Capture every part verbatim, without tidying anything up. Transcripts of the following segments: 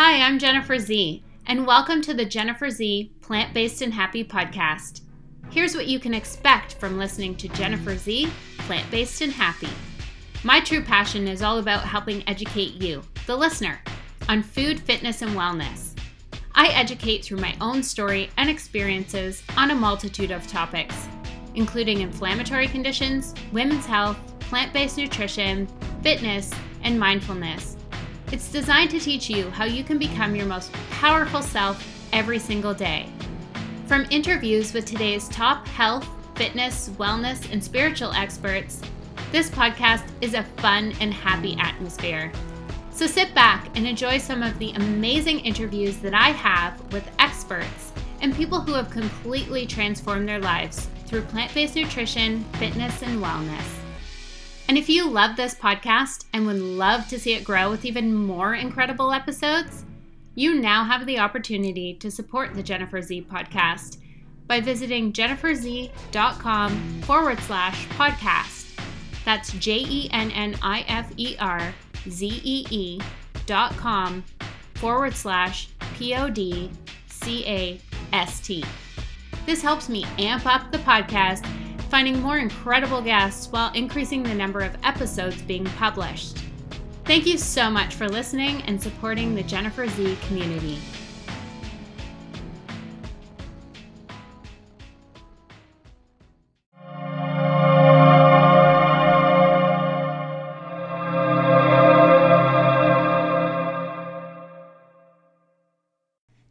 Hi, I'm Jennifer Zee, and welcome to the Jennifer Zee Plant-Based and Happy podcast. Here's what you can expect from listening to Jennifer Zee Plant-Based and Happy. My true passion is all about helping educate you, the listener, on food, fitness, and wellness. I educate through my own story and experiences on a multitude of topics, including inflammatory conditions, women's health, plant-based nutrition, fitness, and mindfulness. It's designed to teach you how you can become your most powerful self every single day. From interviews with today's top health, fitness, wellness, and spiritual experts, this podcast is a fun and happy atmosphere. So sit back and enjoy some of the amazing interviews that I have with experts and people who have completely transformed their lives through plant-based nutrition, fitness, and wellness. And if you love this podcast and would love to see it grow with even more incredible episodes, you now have the opportunity to support the Jennifer Zee podcast by visiting jennifer zee dot com forward slash podcast. That's J-E-N-N-I-F-E-R-Z-E-E dot com forward slash P-O-D-C-A-S-T. This helps me amp up the podcast, finding more incredible guests while increasing the number of episodes being published. Thank you so much for listening and supporting the Jennifer Zee community.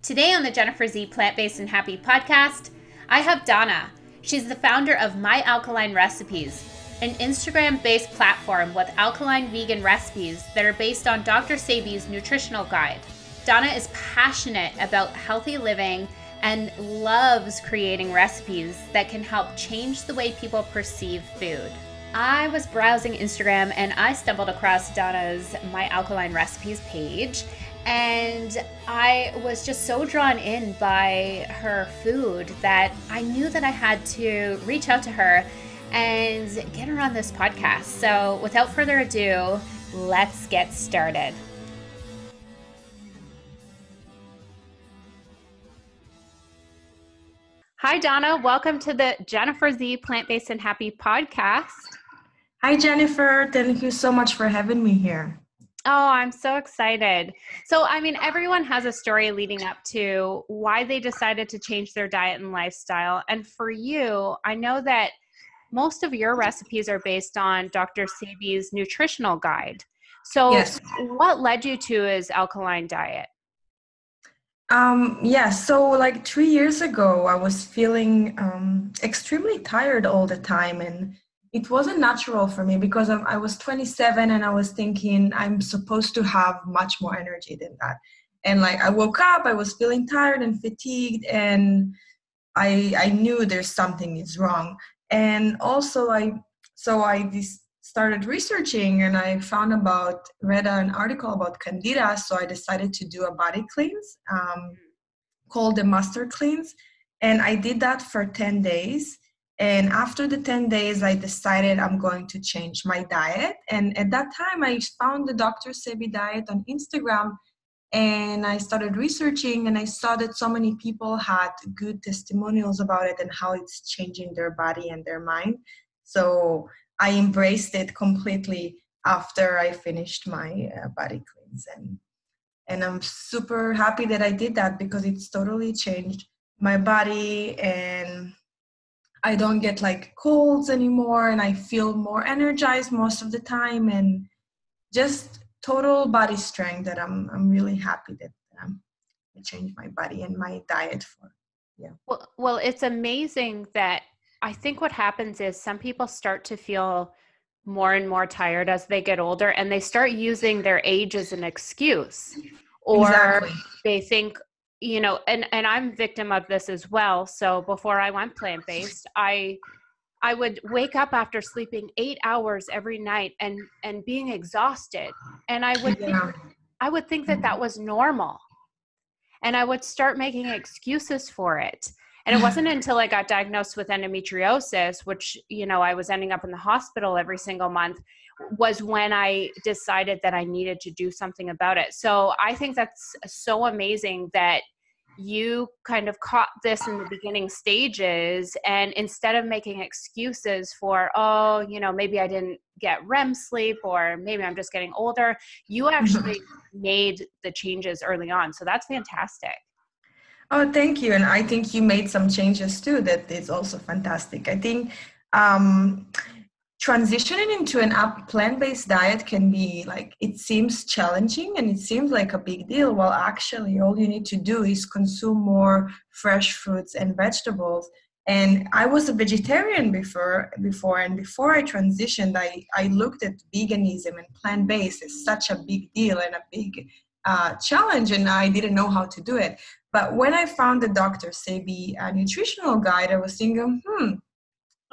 Today on the Jennifer Zee Plant-Based and Happy podcast, I have Donna. She's the founder of My Alkaline Recipes, an Instagram-based platform with alkaline vegan recipes that are based on Doctor Sebi's nutritional guide. Donna is passionate about healthy living and loves creating recipes that can help change the way people perceive food. I was browsing Instagram and I stumbled across Donna's My Alkaline Recipes page, and I was just so drawn in by her food that I knew that I had to reach out to her and get her on this podcast. So without further ado, let's get started. Hi, Donna. Welcome to the Jennifer Zee Plant-Based and Happy podcast. Hi, Jennifer. Thank you so much for having me here. Oh, I'm so excited. So, I mean, everyone has a story leading up to why they decided to change their diet and lifestyle. And for you, I know that most of your recipes are based on Doctor Sebi's nutritional guide. So yes. What led you to his alkaline diet? Um, yeah, so like three years ago, I was feeling um, extremely tired all the time, and it wasn't natural for me because I was twenty-seven and I was thinking I'm supposed to have much more energy than that. And like I woke up, I was feeling tired and fatigued, and I I knew there's something is wrong. And also I so I dis- started researching, and I found about read an article about candida, so I decided to do a body cleanse um, called the Master Cleanse, and I did that for ten days. And after the ten days, I decided I'm going to change my diet. And at that time, I found the Doctor Sebi diet on Instagram, and I started researching, and I saw that so many people had good testimonials about it and how it's changing their body and their mind. So I embraced it completely after I finished my uh, body cleanse. And, and I'm super happy that I did that because it's totally changed my body, and I don't get like colds anymore, and I feel more energized most of the time, and just total body strength that I'm I'm really happy that um, I changed my body and my diet for. Yeah. Well, well, it's amazing that I think what happens is some people start to feel more and more tired as they get older, and they start using their age as an excuse, or exactly. They think, you know, and, and I'm victim of this as well. So before I went plant-based, I I would wake up after sleeping eight hours every night and, and being exhausted. And I would, yeah. think, I would think that that was normal. And I would start making excuses for it. And it wasn't until I got diagnosed with endometriosis, which, you know, I was ending up in the hospital every single month, was when I decided that I needed to do something about it. So I think that's so amazing that you kind of caught this in the beginning stages, and instead of making excuses for, oh, you know, maybe I didn't get R E M sleep, or maybe I'm just getting older, you actually made the changes early on. So that's fantastic. Oh, thank you. And I think you made some changes too. That is also fantastic. I think um, transitioning into an up plant-based diet can be like, it seems challenging and it seems like a big deal. Well, actually, all you need to do is consume more fresh fruits and vegetables. And I was a vegetarian before, before and before I transitioned, I, I looked at veganism and plant-based as such a big deal and a big uh, challenge, and I didn't know how to do it. But when I found the Doctor Sebi a nutritional guide, I was thinking, hmm,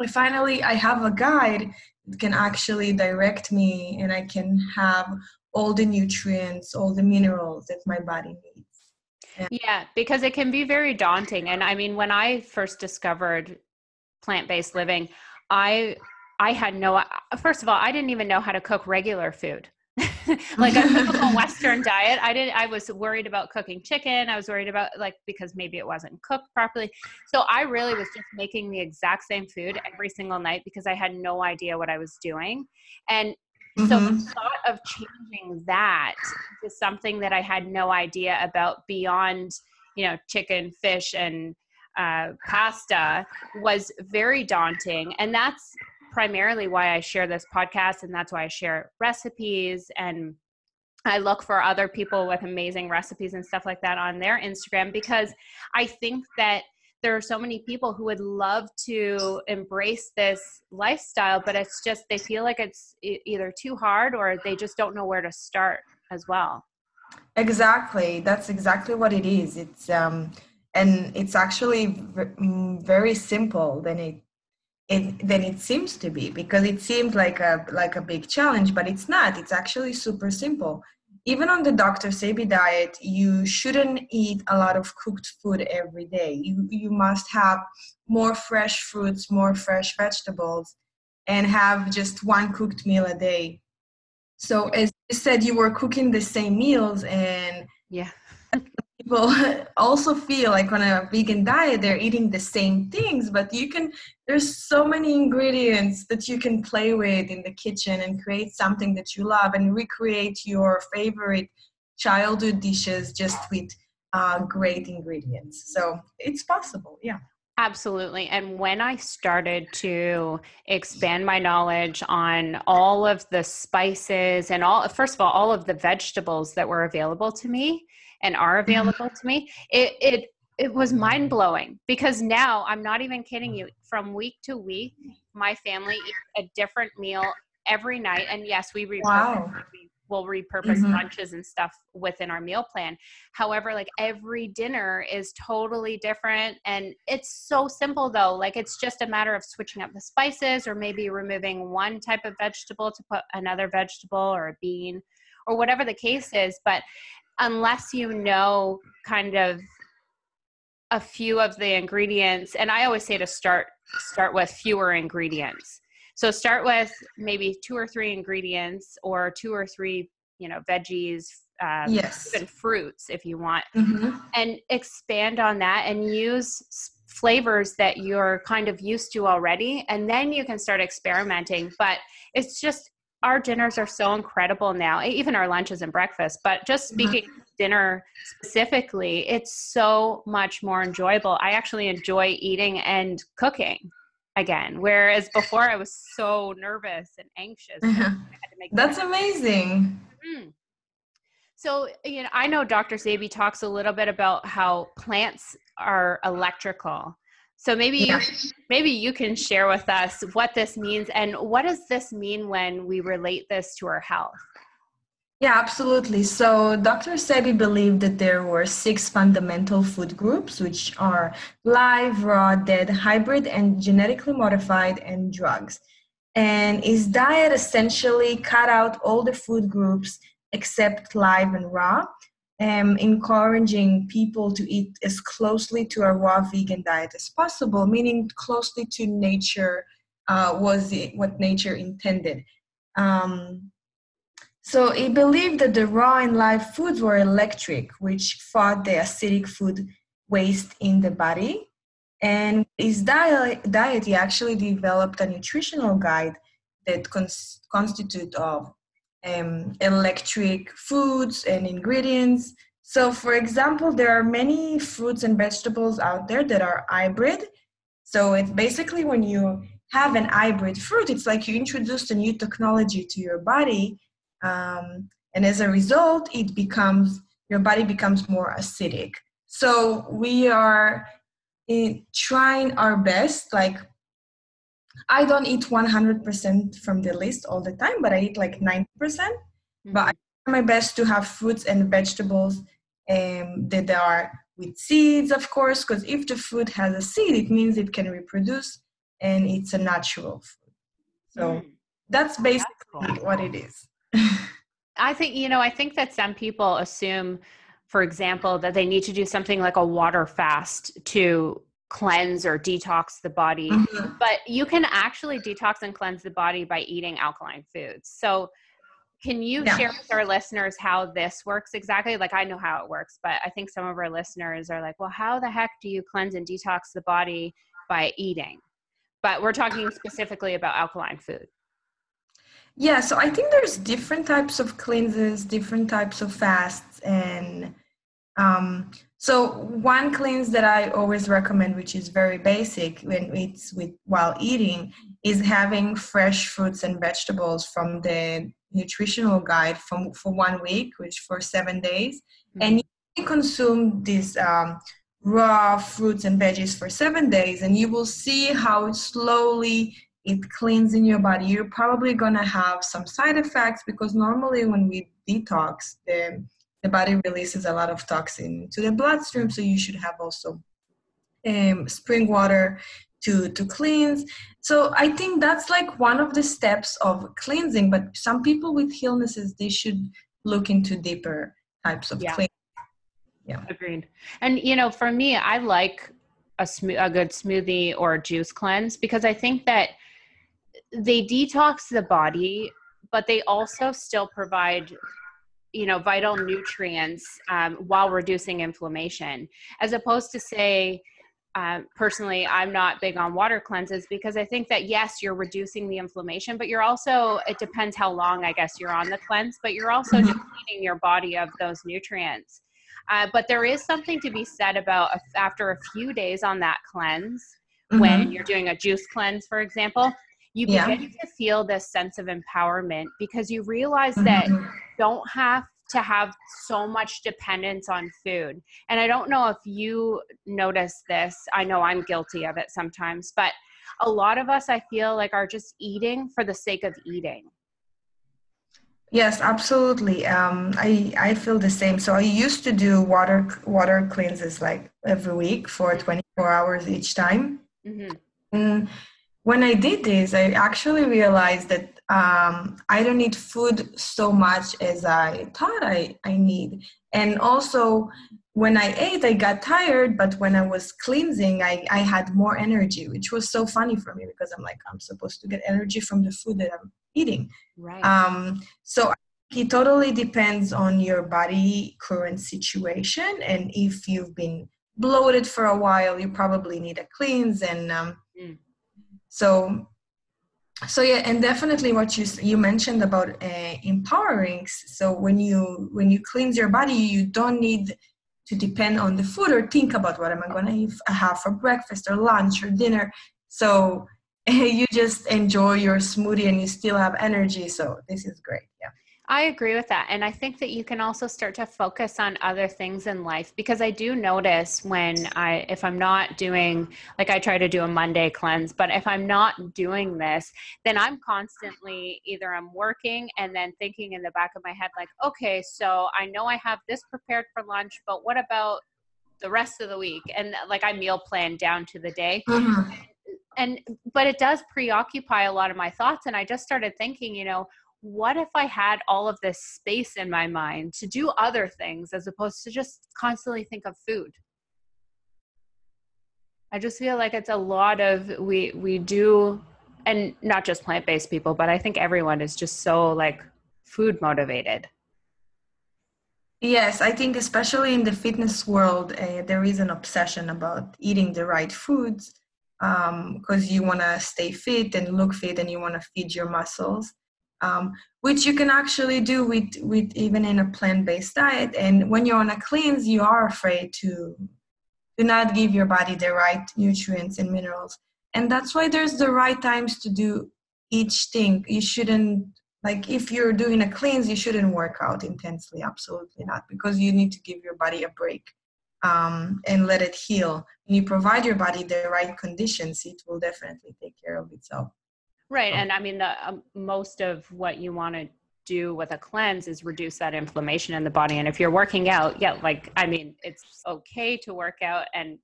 finally I have a guide that can actually direct me, and I can have all the nutrients, all the minerals that my body needs. Yeah, yeah, because it can be very daunting. And I mean, when I first discovered plant-based living, I I had no, first of all, I didn't even know how to cook regular food. Like a typical Western diet. I didn't, I was worried about cooking chicken. I was worried about like, because maybe it wasn't cooked properly. So I really was just making the exact same food every single night because I had no idea what I was doing. And so mm-hmm. the thought of changing that to something that I had no idea about beyond, you know, chicken, fish, and uh, pasta was very daunting. And that's primarily why I share this podcast, and that's why I share recipes, and I look for other people with amazing recipes and stuff like that on their Instagram, because I think that there are so many people who would love to embrace this lifestyle, but it's just, they feel like it's either too hard or they just don't know where to start as well. Exactly. That's exactly what it is. It's, um, and it's actually very simple than it, it, than it seems to be, because it seems like a, like a big challenge, but it's not. It's actually super simple. Even on the Doctor Sebi diet, you shouldn't eat a lot of cooked food every day. You, you must have more fresh fruits, more fresh vegetables, and have just one cooked meal a day. So as you said, you were cooking the same meals, and yeah, people also feel like on a vegan diet, they're eating the same things, but you can, there's so many ingredients that you can play with in the kitchen and create something that you love and recreate your favorite childhood dishes just with uh, great ingredients. So it's possible. Yeah. Absolutely. And when I started to expand my knowledge on all of the spices and all, first of all, all of the vegetables that were available to me and are available to me, it, it, it was mind blowing, because now I'm not even kidding you, from week to week, my family eats a different meal every night. And yes, we repurpose, wow. we will repurpose mm-hmm. lunches and stuff within our meal plan. However, like every dinner is totally different, and it's so simple though. Like it's just a matter of switching up the spices, or maybe removing one type of vegetable to put another vegetable or a bean or whatever the case is. But unless you know kind of a few of the ingredients, and I always say to start start with fewer ingredients. So start with maybe two or three ingredients, or two or three, you know, veggies, um, yes. even fruits if you want, mm-hmm. and expand on that and use flavors that you're kind of used to already, and then you can start experimenting. But it's just, our dinners are so incredible now, even our lunches and breakfast, but just speaking mm-hmm. dinner specifically, it's so much more enjoyable. I actually enjoy eating and cooking again, whereas before I was so nervous and anxious. Mm-hmm. I had to make That's that. Amazing. Mm-hmm. So, you know, I know Doctor Sebi talks a little bit about how plants are electrical. So maybe, yeah. you, maybe you can share with us what this means, and what does this mean when we relate this to our health? Yeah, absolutely. So Doctor Sebi believed that there were six fundamental food groups, which are live, raw, dead, hybrid, and genetically modified, and drugs. And his diet essentially cut out all the food groups except live and raw, um, encouraging people to eat as closely to a raw vegan diet as possible, meaning closely to nature, uh, was it what nature intended. Um, so he believed that the raw and live foods were electric, which fought the acidic food waste in the body. And his diet, diet he actually developed a nutritional guide that cons constitute of um, electric foods and ingredients. So for example, there are many fruits and vegetables out there that are hybrid. So it's basically when you have an hybrid fruit, it's like you introduced a new technology to your body. Um, and as a result, it becomes, your body becomes more acidic. So we are in trying our best, like, I don't eat one hundred percent from the list all the time, but I eat like ninety percent. Mm-hmm. But I try my best to have fruits and vegetables um, that are with seeds, of course, because if the food has a seed, it means it can reproduce and it's a natural food. So mm-hmm. that's basically that's cool. what it is. I think, you know, I think that some people assume, for example, that they need to do something like a water fast to cleanse or detox the body, mm-hmm. but you can actually detox and cleanse the body by eating alkaline foods. So can you yeah. share with our listeners how this works exactly? Like, I know how it works, but I think some of our listeners are like, well, how the heck do you cleanse and detox the body by eating? But we're talking specifically about alkaline food. Yeah, so I think there's different types of cleanses, different types of fasts, and um, so one cleanse that I always recommend, which is very basic when it's with while eating, is having fresh fruits and vegetables from the nutritional guide from for one week, which for seven days, mm-hmm. and you consume these um, raw fruits and veggies for seven days, and you will see how it slowly. It cleans in your body. You're probably gonna have some side effects because normally when we detox, the, the body releases a lot of toxin to the bloodstream. So you should have also um, spring water to, to cleanse. So I think that's like one of the steps of cleansing, but some people with illnesses, they should look into deeper types of yeah. cleansing. Yeah, agreed. And you know, for me, I like a, a good smoothie or juice cleanse because I think that they detox the body, but they also still provide, you know, vital nutrients um, while reducing inflammation. As opposed to say, um, personally, I'm not big on water cleanses because I think that, yes, you're reducing the inflammation, but you're also, it depends how long, I guess, you're on the cleanse, but you're also mm-hmm. depleting your body of those nutrients. Uh, but there is something to be said about after a few days on that cleanse, mm-hmm. when you're doing a juice cleanse, for example, you yeah. begin to feel this sense of empowerment because you realize mm-hmm. that you don't have to have so much dependence on food. And I don't know if you notice this. I know I'm guilty of it sometimes, but a lot of us, I feel like, are just eating for the sake of eating. Yes, absolutely. Um, I, I feel the same. So I used to do water, water cleanses like every week for twenty-four hours each time. Mm-hmm. And when I did this, I actually realized that um, I don't need food so much as I thought I, I need. And also when I ate, I got tired, but when I was cleansing, I, I had more energy, which was so funny for me because I'm like, I'm supposed to get energy from the food that I'm eating. Right. Um, so it totally depends on your body current situation. And if you've been bloated for a while, you probably need a cleanse. And um, mm. so, so yeah, and definitely what you, you mentioned about uh, empowering. So when you, when you cleanse your body, you don't need to depend on the food or think about what am I going to have for breakfast or lunch or dinner. So you just enjoy your smoothie and you still have energy. So this is great. Yeah. I agree with that. And I think that you can also start to focus on other things in life because I do notice when I, if I'm not doing, like I try to do a Monday cleanse, but if I'm not doing this, then I'm constantly either I'm working and then thinking in the back of my head, like, okay, so I know I have this prepared for lunch, but what about the rest of the week? And like I meal plan down to the day. Mm-hmm. And, but it does preoccupy a lot of my thoughts. And I just started thinking, you know, what if I had all of this space in my mind to do other things as opposed to just constantly think of food? I just feel like it's a lot of, we, we do, and not just plant-based people, but I think everyone is just so like food motivated. Yes, I think especially in the fitness world, uh, there is an obsession about eating the right foods um, because you want to stay fit and look fit, and you want to feed your muscles, um, which you can actually do with, with even in a plant-based diet. And when you're on a cleanse, you are afraid to, to not give your body the right nutrients and minerals. And that's why there's the right times to do each thing. You shouldn't, like if you're doing a cleanse, you shouldn't work out intensely. Absolutely not, because you need to give your body a break um, and let it heal. When you provide your body the right conditions, it will definitely take care of itself. Right. So. And I mean, the, um, most of what you want to do with a cleanse is reduce that inflammation in the body. And if you're working out, yeah, like, I mean, it's okay to work out. And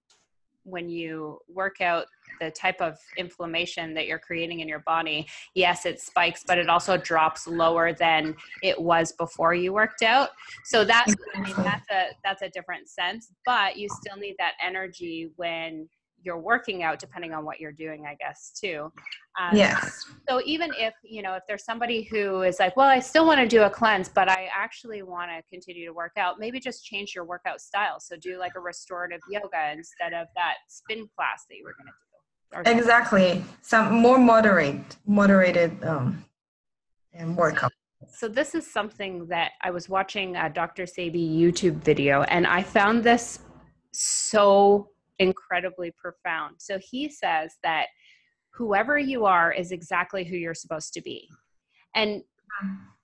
when you work out, the type of inflammation that you're creating in your body, yes, it spikes, but it also drops lower than it was before you worked out. So that's, I mean, that's a, that's a different sense, but you still need that energy when you're working out, depending on what you're doing, I guess, too. Um, yes. So even if, you know, if there's somebody who is like, well, I still want to do a cleanse, but I actually want to continue to work out, maybe just change your workout style. So do like a restorative yoga instead of that spin class that you were going to do. Exactly. Some more moderate, moderated um, and workout. So this is something that I was watching a Doctor Sebi YouTube video, and I found this so incredibly profound. So he says that whoever you are is exactly who you're supposed to be. And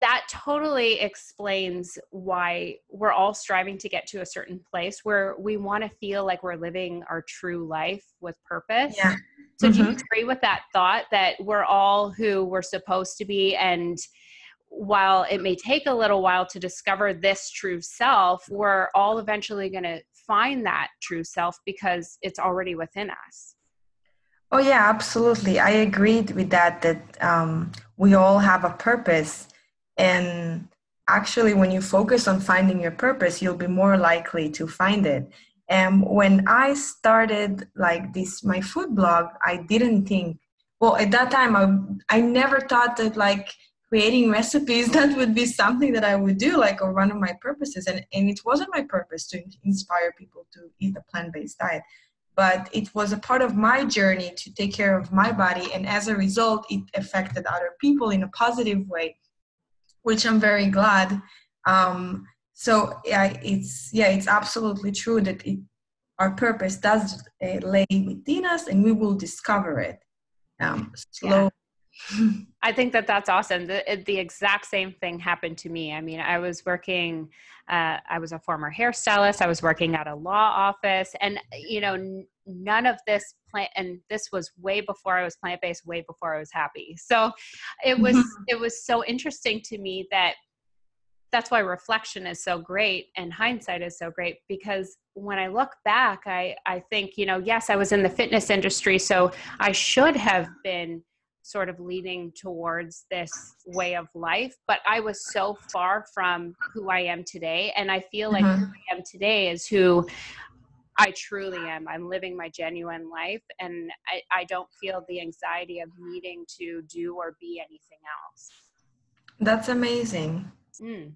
that totally explains why we're all striving to get to a certain place where we want to feel like we're living our true life with purpose. Yeah. So mm-hmm. do you agree with that thought that we're all who we're supposed to be? And while it may take a little while to discover this true self, we're all eventually going to find that true self because it's already within us. Oh, yeah, absolutely. I agreed with that, that um, we all have a purpose. And actually, when you focus on finding your purpose, you'll be more likely to find it. And when I started like this, my food blog, I didn't think, well, at that time, I, I never thought that like creating recipes, that would be something that I would do, like or one of my purposes. And, and it wasn't my purpose to inspire people to eat a plant-based diet. But it was a part of my journey to take care of my body. And as a result, it affected other people in a positive way, which I'm very glad. Um, so yeah, it's, yeah, it's absolutely true that it, our purpose does uh, lay within us, and we will discover it um, slowly. Yeah. I think that that's awesome. The, the exact same thing happened to me. I mean, I was working, uh, I was a former hairstylist. I was working at a law office, and, you know, n- none of this plant, and this was way before I was plant-based, way before I was happy. So it was, mm-hmm. it was so interesting to me that that's why reflection is so great. And hindsight is so great, because when I look back, I, I think, you know, yes, I was in the fitness industry, so I should have been sort of leaning towards this way of life, but I was so far from who I am today. And I feel like mm-hmm. who I am today is who I truly am. I'm living my genuine life, and I, I don't feel the anxiety of needing to do or be anything else. That's amazing. Mm.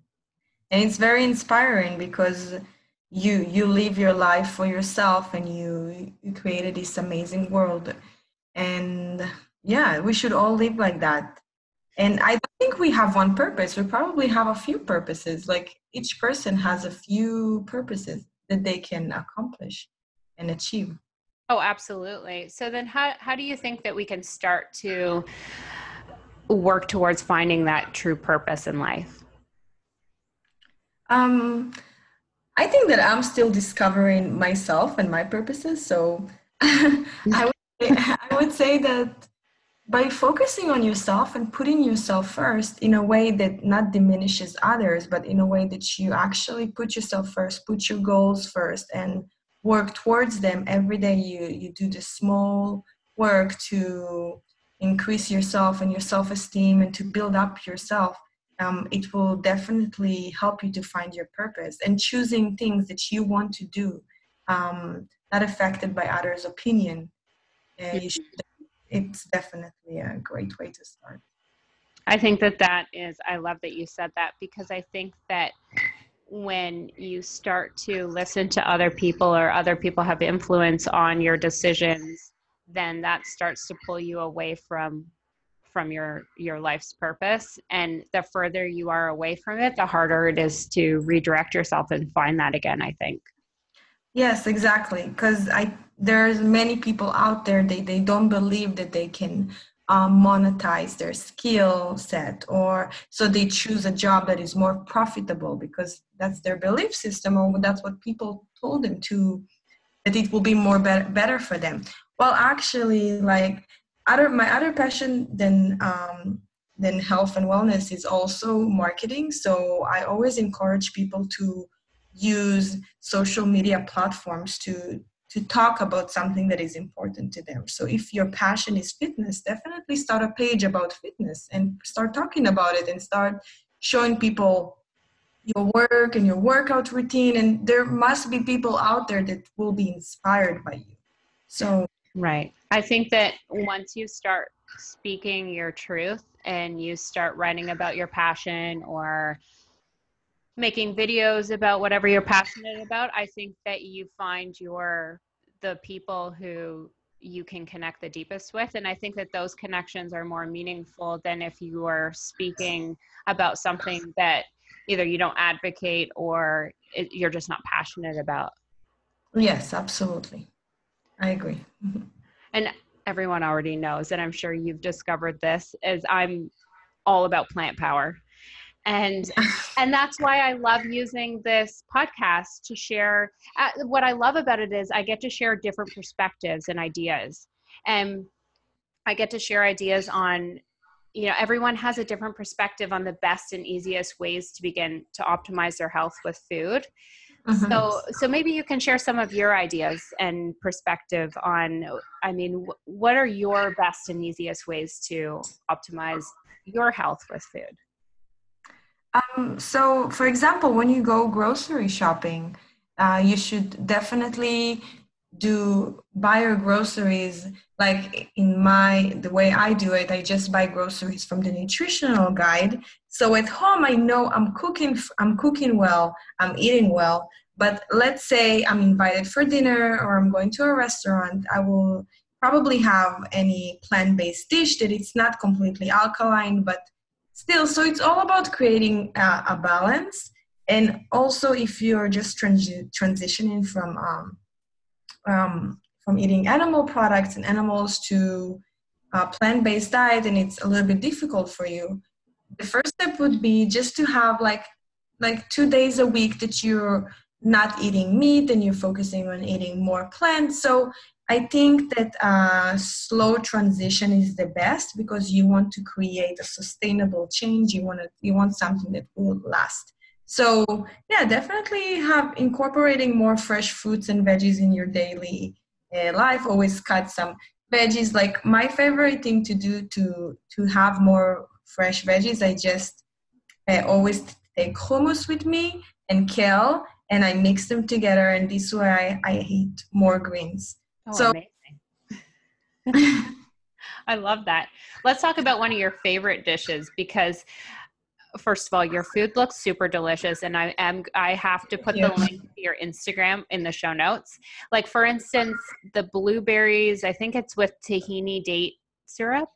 And it's very inspiring because you, you live your life for yourself, and you, you created this amazing world. And yeah, we should all live like that. And I think we have one purpose. We probably have a few purposes. Like each person has a few purposes that they can accomplish and achieve. Oh, absolutely. So then how, how do you think that we can start to work towards finding that true purpose in life? Um, I think that I'm still discovering myself and my purposes. So I would say, I would say that by focusing on yourself and putting yourself first in a way that not diminishes others, but in a way that you actually put yourself first, put your goals first, and work towards them every day. You, you do the small work to increase yourself and your self-esteem and to build up yourself. um, it will definitely help you to find your purpose and choosing things that you want to do, um, not affected by others' opinion. Uh, you should, it's definitely a great way to start. I think that that is, I love that you said that, because I think that when you start to listen to other people, or other people have influence on your decisions, then that starts to pull you away from from your your life's purpose. And the further you are away from it, the harder it is to redirect yourself and find that again, I think. Yes, exactly. Because I there's many people out there, they, they don't believe that they can um, monetize their skill set, or so they choose a job that is more profitable because that's their belief system, or that's what people told them to, that it will be more better, better for them. Well, actually, like other, my other passion than, um, than health and wellness is also marketing. So I always encourage people to use social media platforms to, to talk about something that is important to them. So if your passion is fitness, definitely start a page about fitness and start talking about it and start showing people your work and your workout routine. And there must be people out there that will be inspired by you. So, right. I think that once you start speaking your truth and you start writing about your passion or making videos about whatever you're passionate about, I think that you find your, the people who you can connect the deepest with. And I think that those connections are more meaningful than if you are speaking about something that either you don't advocate or it, you're just not passionate about. Yes, absolutely. I agree. Mm-hmm. And everyone already knows, and I'm sure you've discovered this, is I'm all about plant power. And, and that's why I love using this podcast to share. Uh, what I love about it is I get to share different perspectives and ideas. And I get to share ideas on, you know, everyone has a different perspective on the best and easiest ways to begin to optimize their health with food. Mm-hmm. So, so maybe you can share some of your ideas and perspective on, I mean, what are your best and easiest ways to optimize your health with food? Um, so, for example, when you go grocery shopping, uh, you should definitely do buy your groceries. Like in my, the way I do it, I just buy groceries from the nutritional guide. So at home, I know I'm cooking, I'm cooking well, I'm eating well, but let's say I'm invited for dinner or I'm going to a restaurant, I will probably have any plant-based dish that it's not completely alkaline, but still, so it's all about creating uh, a balance. And also if you're just transi- transitioning from um, um, from eating animal products and animals to a plant-based diet and it's a little bit difficult for you, the first step would be just to have like like two days a week that you're not eating meat and you're focusing on eating more plants. So I think that uh, slow transition is the best because you want to create a sustainable change. You want to, you want something that will last. So yeah, definitely have incorporating more fresh fruits and veggies in your daily uh, life. Always cut some veggies. Like my favorite thing to do to to have more fresh veggies, I just I always take hummus with me and kale, and I mix them together. And this way, I, I eat more greens. Oh, so amazing. I love that. Let's talk about one of your favorite dishes, because first of all, your food looks super delicious, and I am I have to put yes. the link to your Instagram in the show notes. Like for instance, the blueberries, I think it's with tahini date syrup.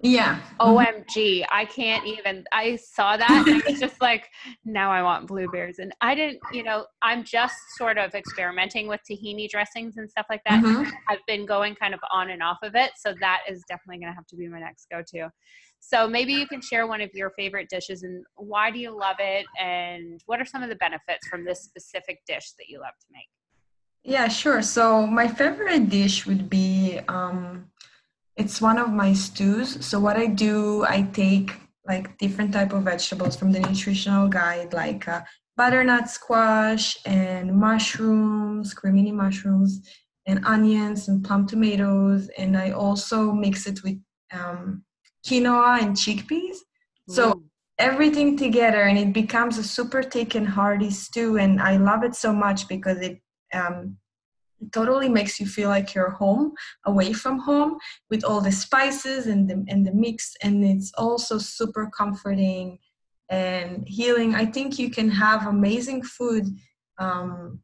Yeah. O M G. I can't even, I saw that and I was just like, now I want blueberries. And I didn't, you know, I'm just sort of experimenting with tahini dressings and stuff like that. Mm-hmm. I've been going kind of on and off of it. So that is definitely going to have to be my next go-to. So maybe you can share one of your favorite dishes and why do you love it? And what are some of the benefits from this specific dish that you love to make? Yeah, sure. So my favorite dish would be, um, it's one of my stews. So what I do, I take like different type of vegetables from the nutritional guide, like uh, butternut squash and mushrooms, cremini mushrooms, and onions and plum tomatoes. And I also mix it with um, quinoa and chickpeas. Mm. So everything together, and it becomes a super thick and hearty stew. And I love it so much because it um, totally makes you feel like you're home, away from home, with all the spices and the, and the mix. And it's also super comforting and healing. I think you can have amazing food um,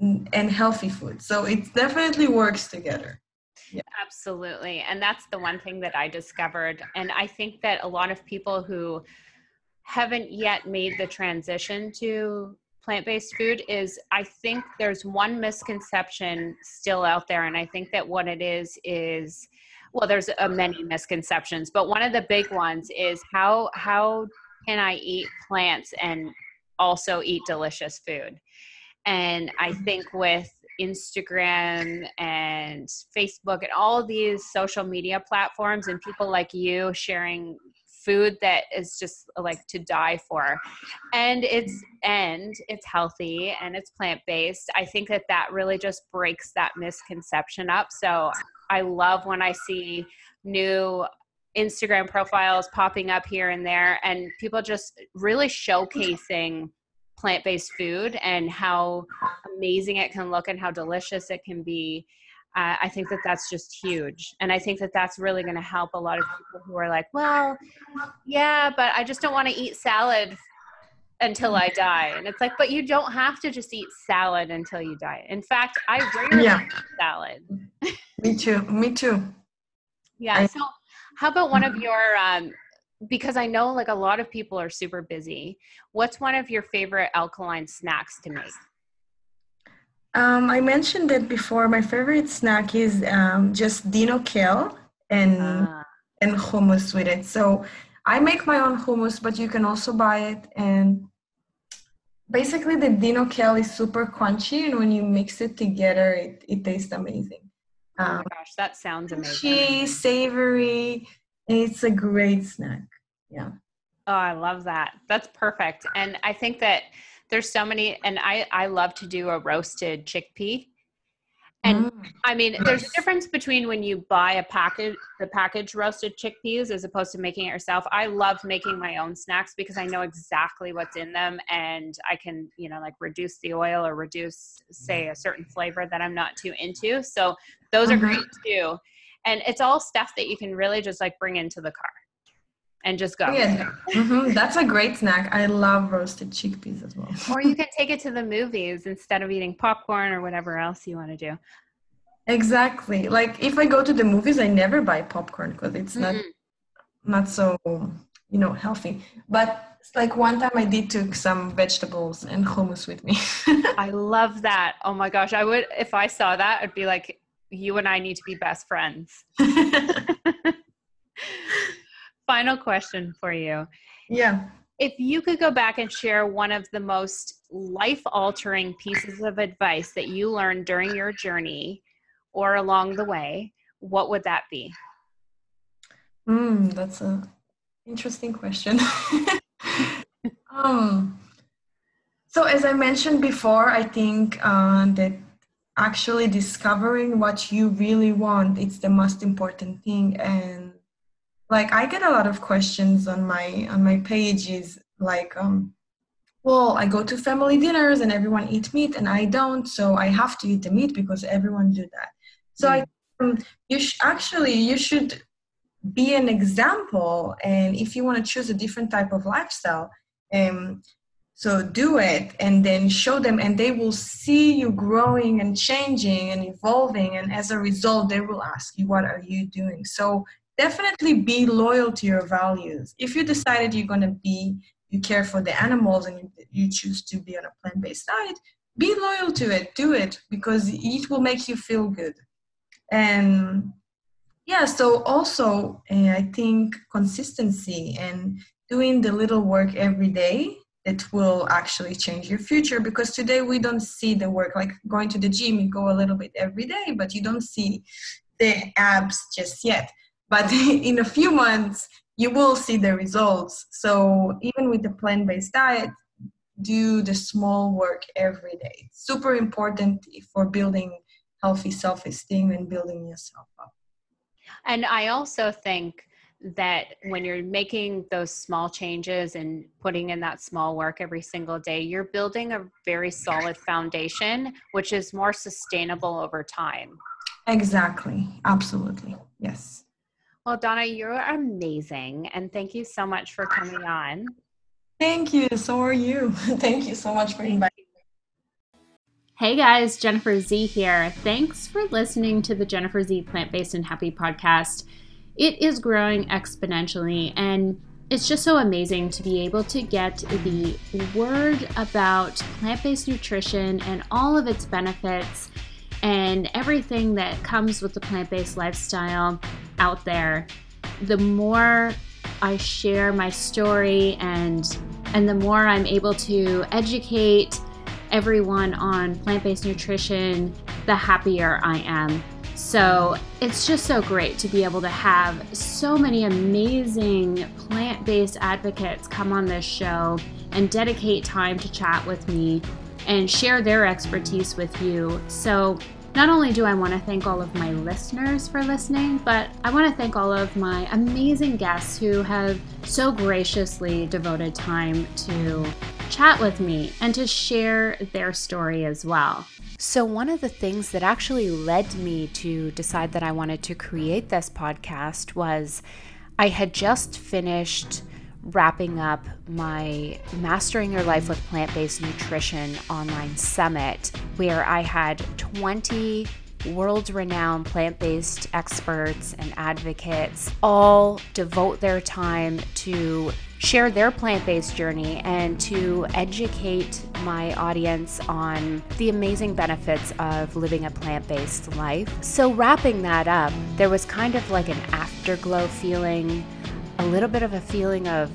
and healthy food. So it definitely works together. Yeah. Absolutely. And that's the one thing that I discovered. And I think that a lot of people who haven't yet made the transition to plant-based food is, I think there's one misconception still out there. And I think that what it is, is, well, there's uh, many misconceptions, but one of the big ones is how, how can I eat plants and also eat delicious food? And I think with Instagram and Facebook and all these social media platforms and people like you sharing food that is just like to die for, and it's and it's healthy and it's plant-based, I think that that really just breaks that misconception up. So I love when I see new Instagram profiles popping up here and there, and people just really showcasing plant-based food and how amazing it can look and how delicious it can be. Uh, I think that that's just huge. And I think that that's really going to help a lot of people who are like, well, yeah, but I just don't want to eat salad until I die. And it's like, but you don't have to just eat salad until you die. In fact, I rarely yeah. eat salad. Me too. Me too. Yeah. I- so how about one of your, um, because I know like a lot of people are super busy, what's one of your favorite alkaline snacks to make? Um, I mentioned that before. My favorite snack is um, just dino kale and, ah. and hummus with it. So I make my own hummus, but you can also buy it. And basically the dino kale is super crunchy, and when you mix it together, it, it tastes amazing. Um, oh my gosh, that sounds amazing. Crunchy, savory. It's a great snack. Yeah. Oh, I love that. That's perfect. And I think that there's so many, and I, I love to do a roasted chickpea. And mm. I mean, yes. there's a difference between when you buy a package, the packaged roasted chickpeas as opposed to making it yourself. I love making my own snacks because I know exactly what's in them, and I can, you know, like reduce the oil or reduce, say, a certain flavor that I'm not too into. So those mm-hmm. are great too. And it's all stuff that you can really just like bring into the car and just go. Yeah. Mm-hmm. That's a great snack. I love roasted chickpeas as well. Or you can take it to the movies instead of eating popcorn or whatever else you want to do. Exactly. Like if I go to the movies, I never buy popcorn because it's not, mm-hmm. not so, you know, healthy. But it's like one time I did took some vegetables and hummus with me. I love that. Oh my gosh. I would, if I saw that, I'd be like, you and I need to be best friends. Final question for you. Yeah. If you could go back and share one of the most life-altering pieces of advice that you learned during your journey or along the way, what would that be? Mm, that's an interesting question. um, so as I mentioned before, I think uh, that actually discovering what you really want, it's the most important thing. And like I get a lot of questions on my on my pages, like um well, I go to family dinners and everyone eats meat and I don't, so I have to eat the meat because everyone do that. So mm-hmm. I um, you sh- actually you should be an example, and if you want to choose a different type of lifestyle, um so do it, and then show them, and they will see you growing and changing and evolving. And as a result, they will ask you, what are you doing? So definitely be loyal to your values. If you decided you're going to be, you care for the animals and you, you choose to be on a plant-based diet, be loyal to it, do it, because it will make you feel good. And yeah, so also uh, I think consistency and doing the little work every day, it will actually change your future, because today we don't see the work. Like going to the gym, you go a little bit every day, but you don't see the abs just yet. But in a few months, you will see the results. So even with the plant-based diet, do the small work every day. It's super important for building healthy self-esteem and building yourself up. And I also think that when you're making those small changes and putting in that small work every single day, you're building a very solid foundation, which is more sustainable over time. Exactly. Absolutely. Yes. Well, Donna, you're amazing. And thank you so much for coming on. Thank you. So are you. Thank you so much for inviting me. Hey guys, Jennifer Zee here. Thanks for listening to the Jennifer Zee Plant-Based and Happy podcast. It is growing exponentially, and it's just so amazing to be able to get the word about plant-based nutrition and all of its benefits and everything that comes with the plant-based lifestyle out there. The more I share my story and, and the more I'm able to educate everyone on plant-based nutrition, the happier I am. So it's just so great to be able to have so many amazing plant-based advocates come on this show and dedicate time to chat with me and share their expertise with you. So not only do I want to thank all of my listeners for listening, but I want to thank all of my amazing guests who have so graciously devoted time to chat with me and to share their story as well. So one of the things that actually led me to decide that I wanted to create this podcast was I had just finished wrapping up my Mastering Your Life with Plant-Based Nutrition online summit, where I had twenty world-renowned plant-based experts and advocates all devote their time to share their plant-based journey and to educate my audience on the amazing benefits of living a plant-based life. So wrapping that up, there was kind of like an afterglow feeling, a little bit of a feeling of,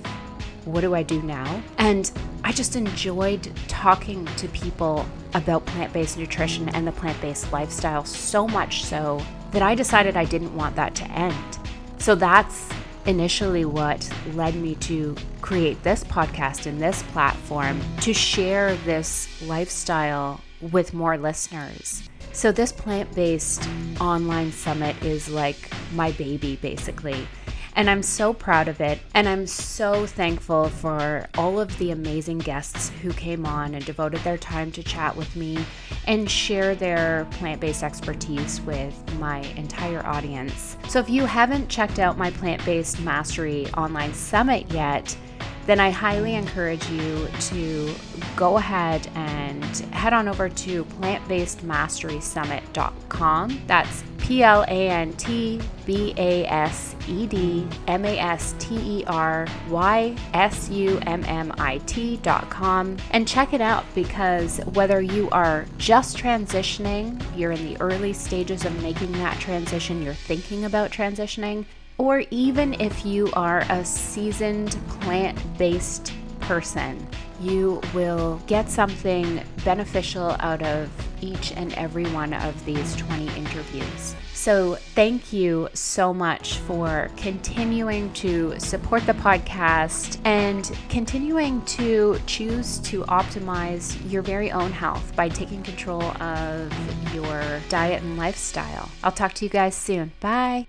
what do I do now? And I just enjoyed talking to people about plant-based nutrition and the plant-based lifestyle so much so that I decided I didn't want that to end. So that's initially what led me to create this podcast and this platform to share this lifestyle with more listeners. So this plant-based online summit is like my baby, basically. And I'm so proud of it. And I'm so thankful for all of the amazing guests who came on and devoted their time to chat with me and share their plant-based expertise with my entire audience. So if you haven't checked out my Plant-Based Mastery Online Summit yet, then I highly encourage you to go ahead and head on over to plant based mastery summit dot com. That's P L A N T B A S E D M A S T E R Y S U M M I T dot com and check it out, because whether you are just transitioning, you're in the early stages of making that transition, you're thinking about transitioning, or even if you are a seasoned plant-based person, you will get something beneficial out of each and every one of these twenty interviews. So thank you so much for continuing to support the podcast and continuing to choose to optimize your very own health by taking control of your diet and lifestyle. I'll talk to you guys soon. Bye.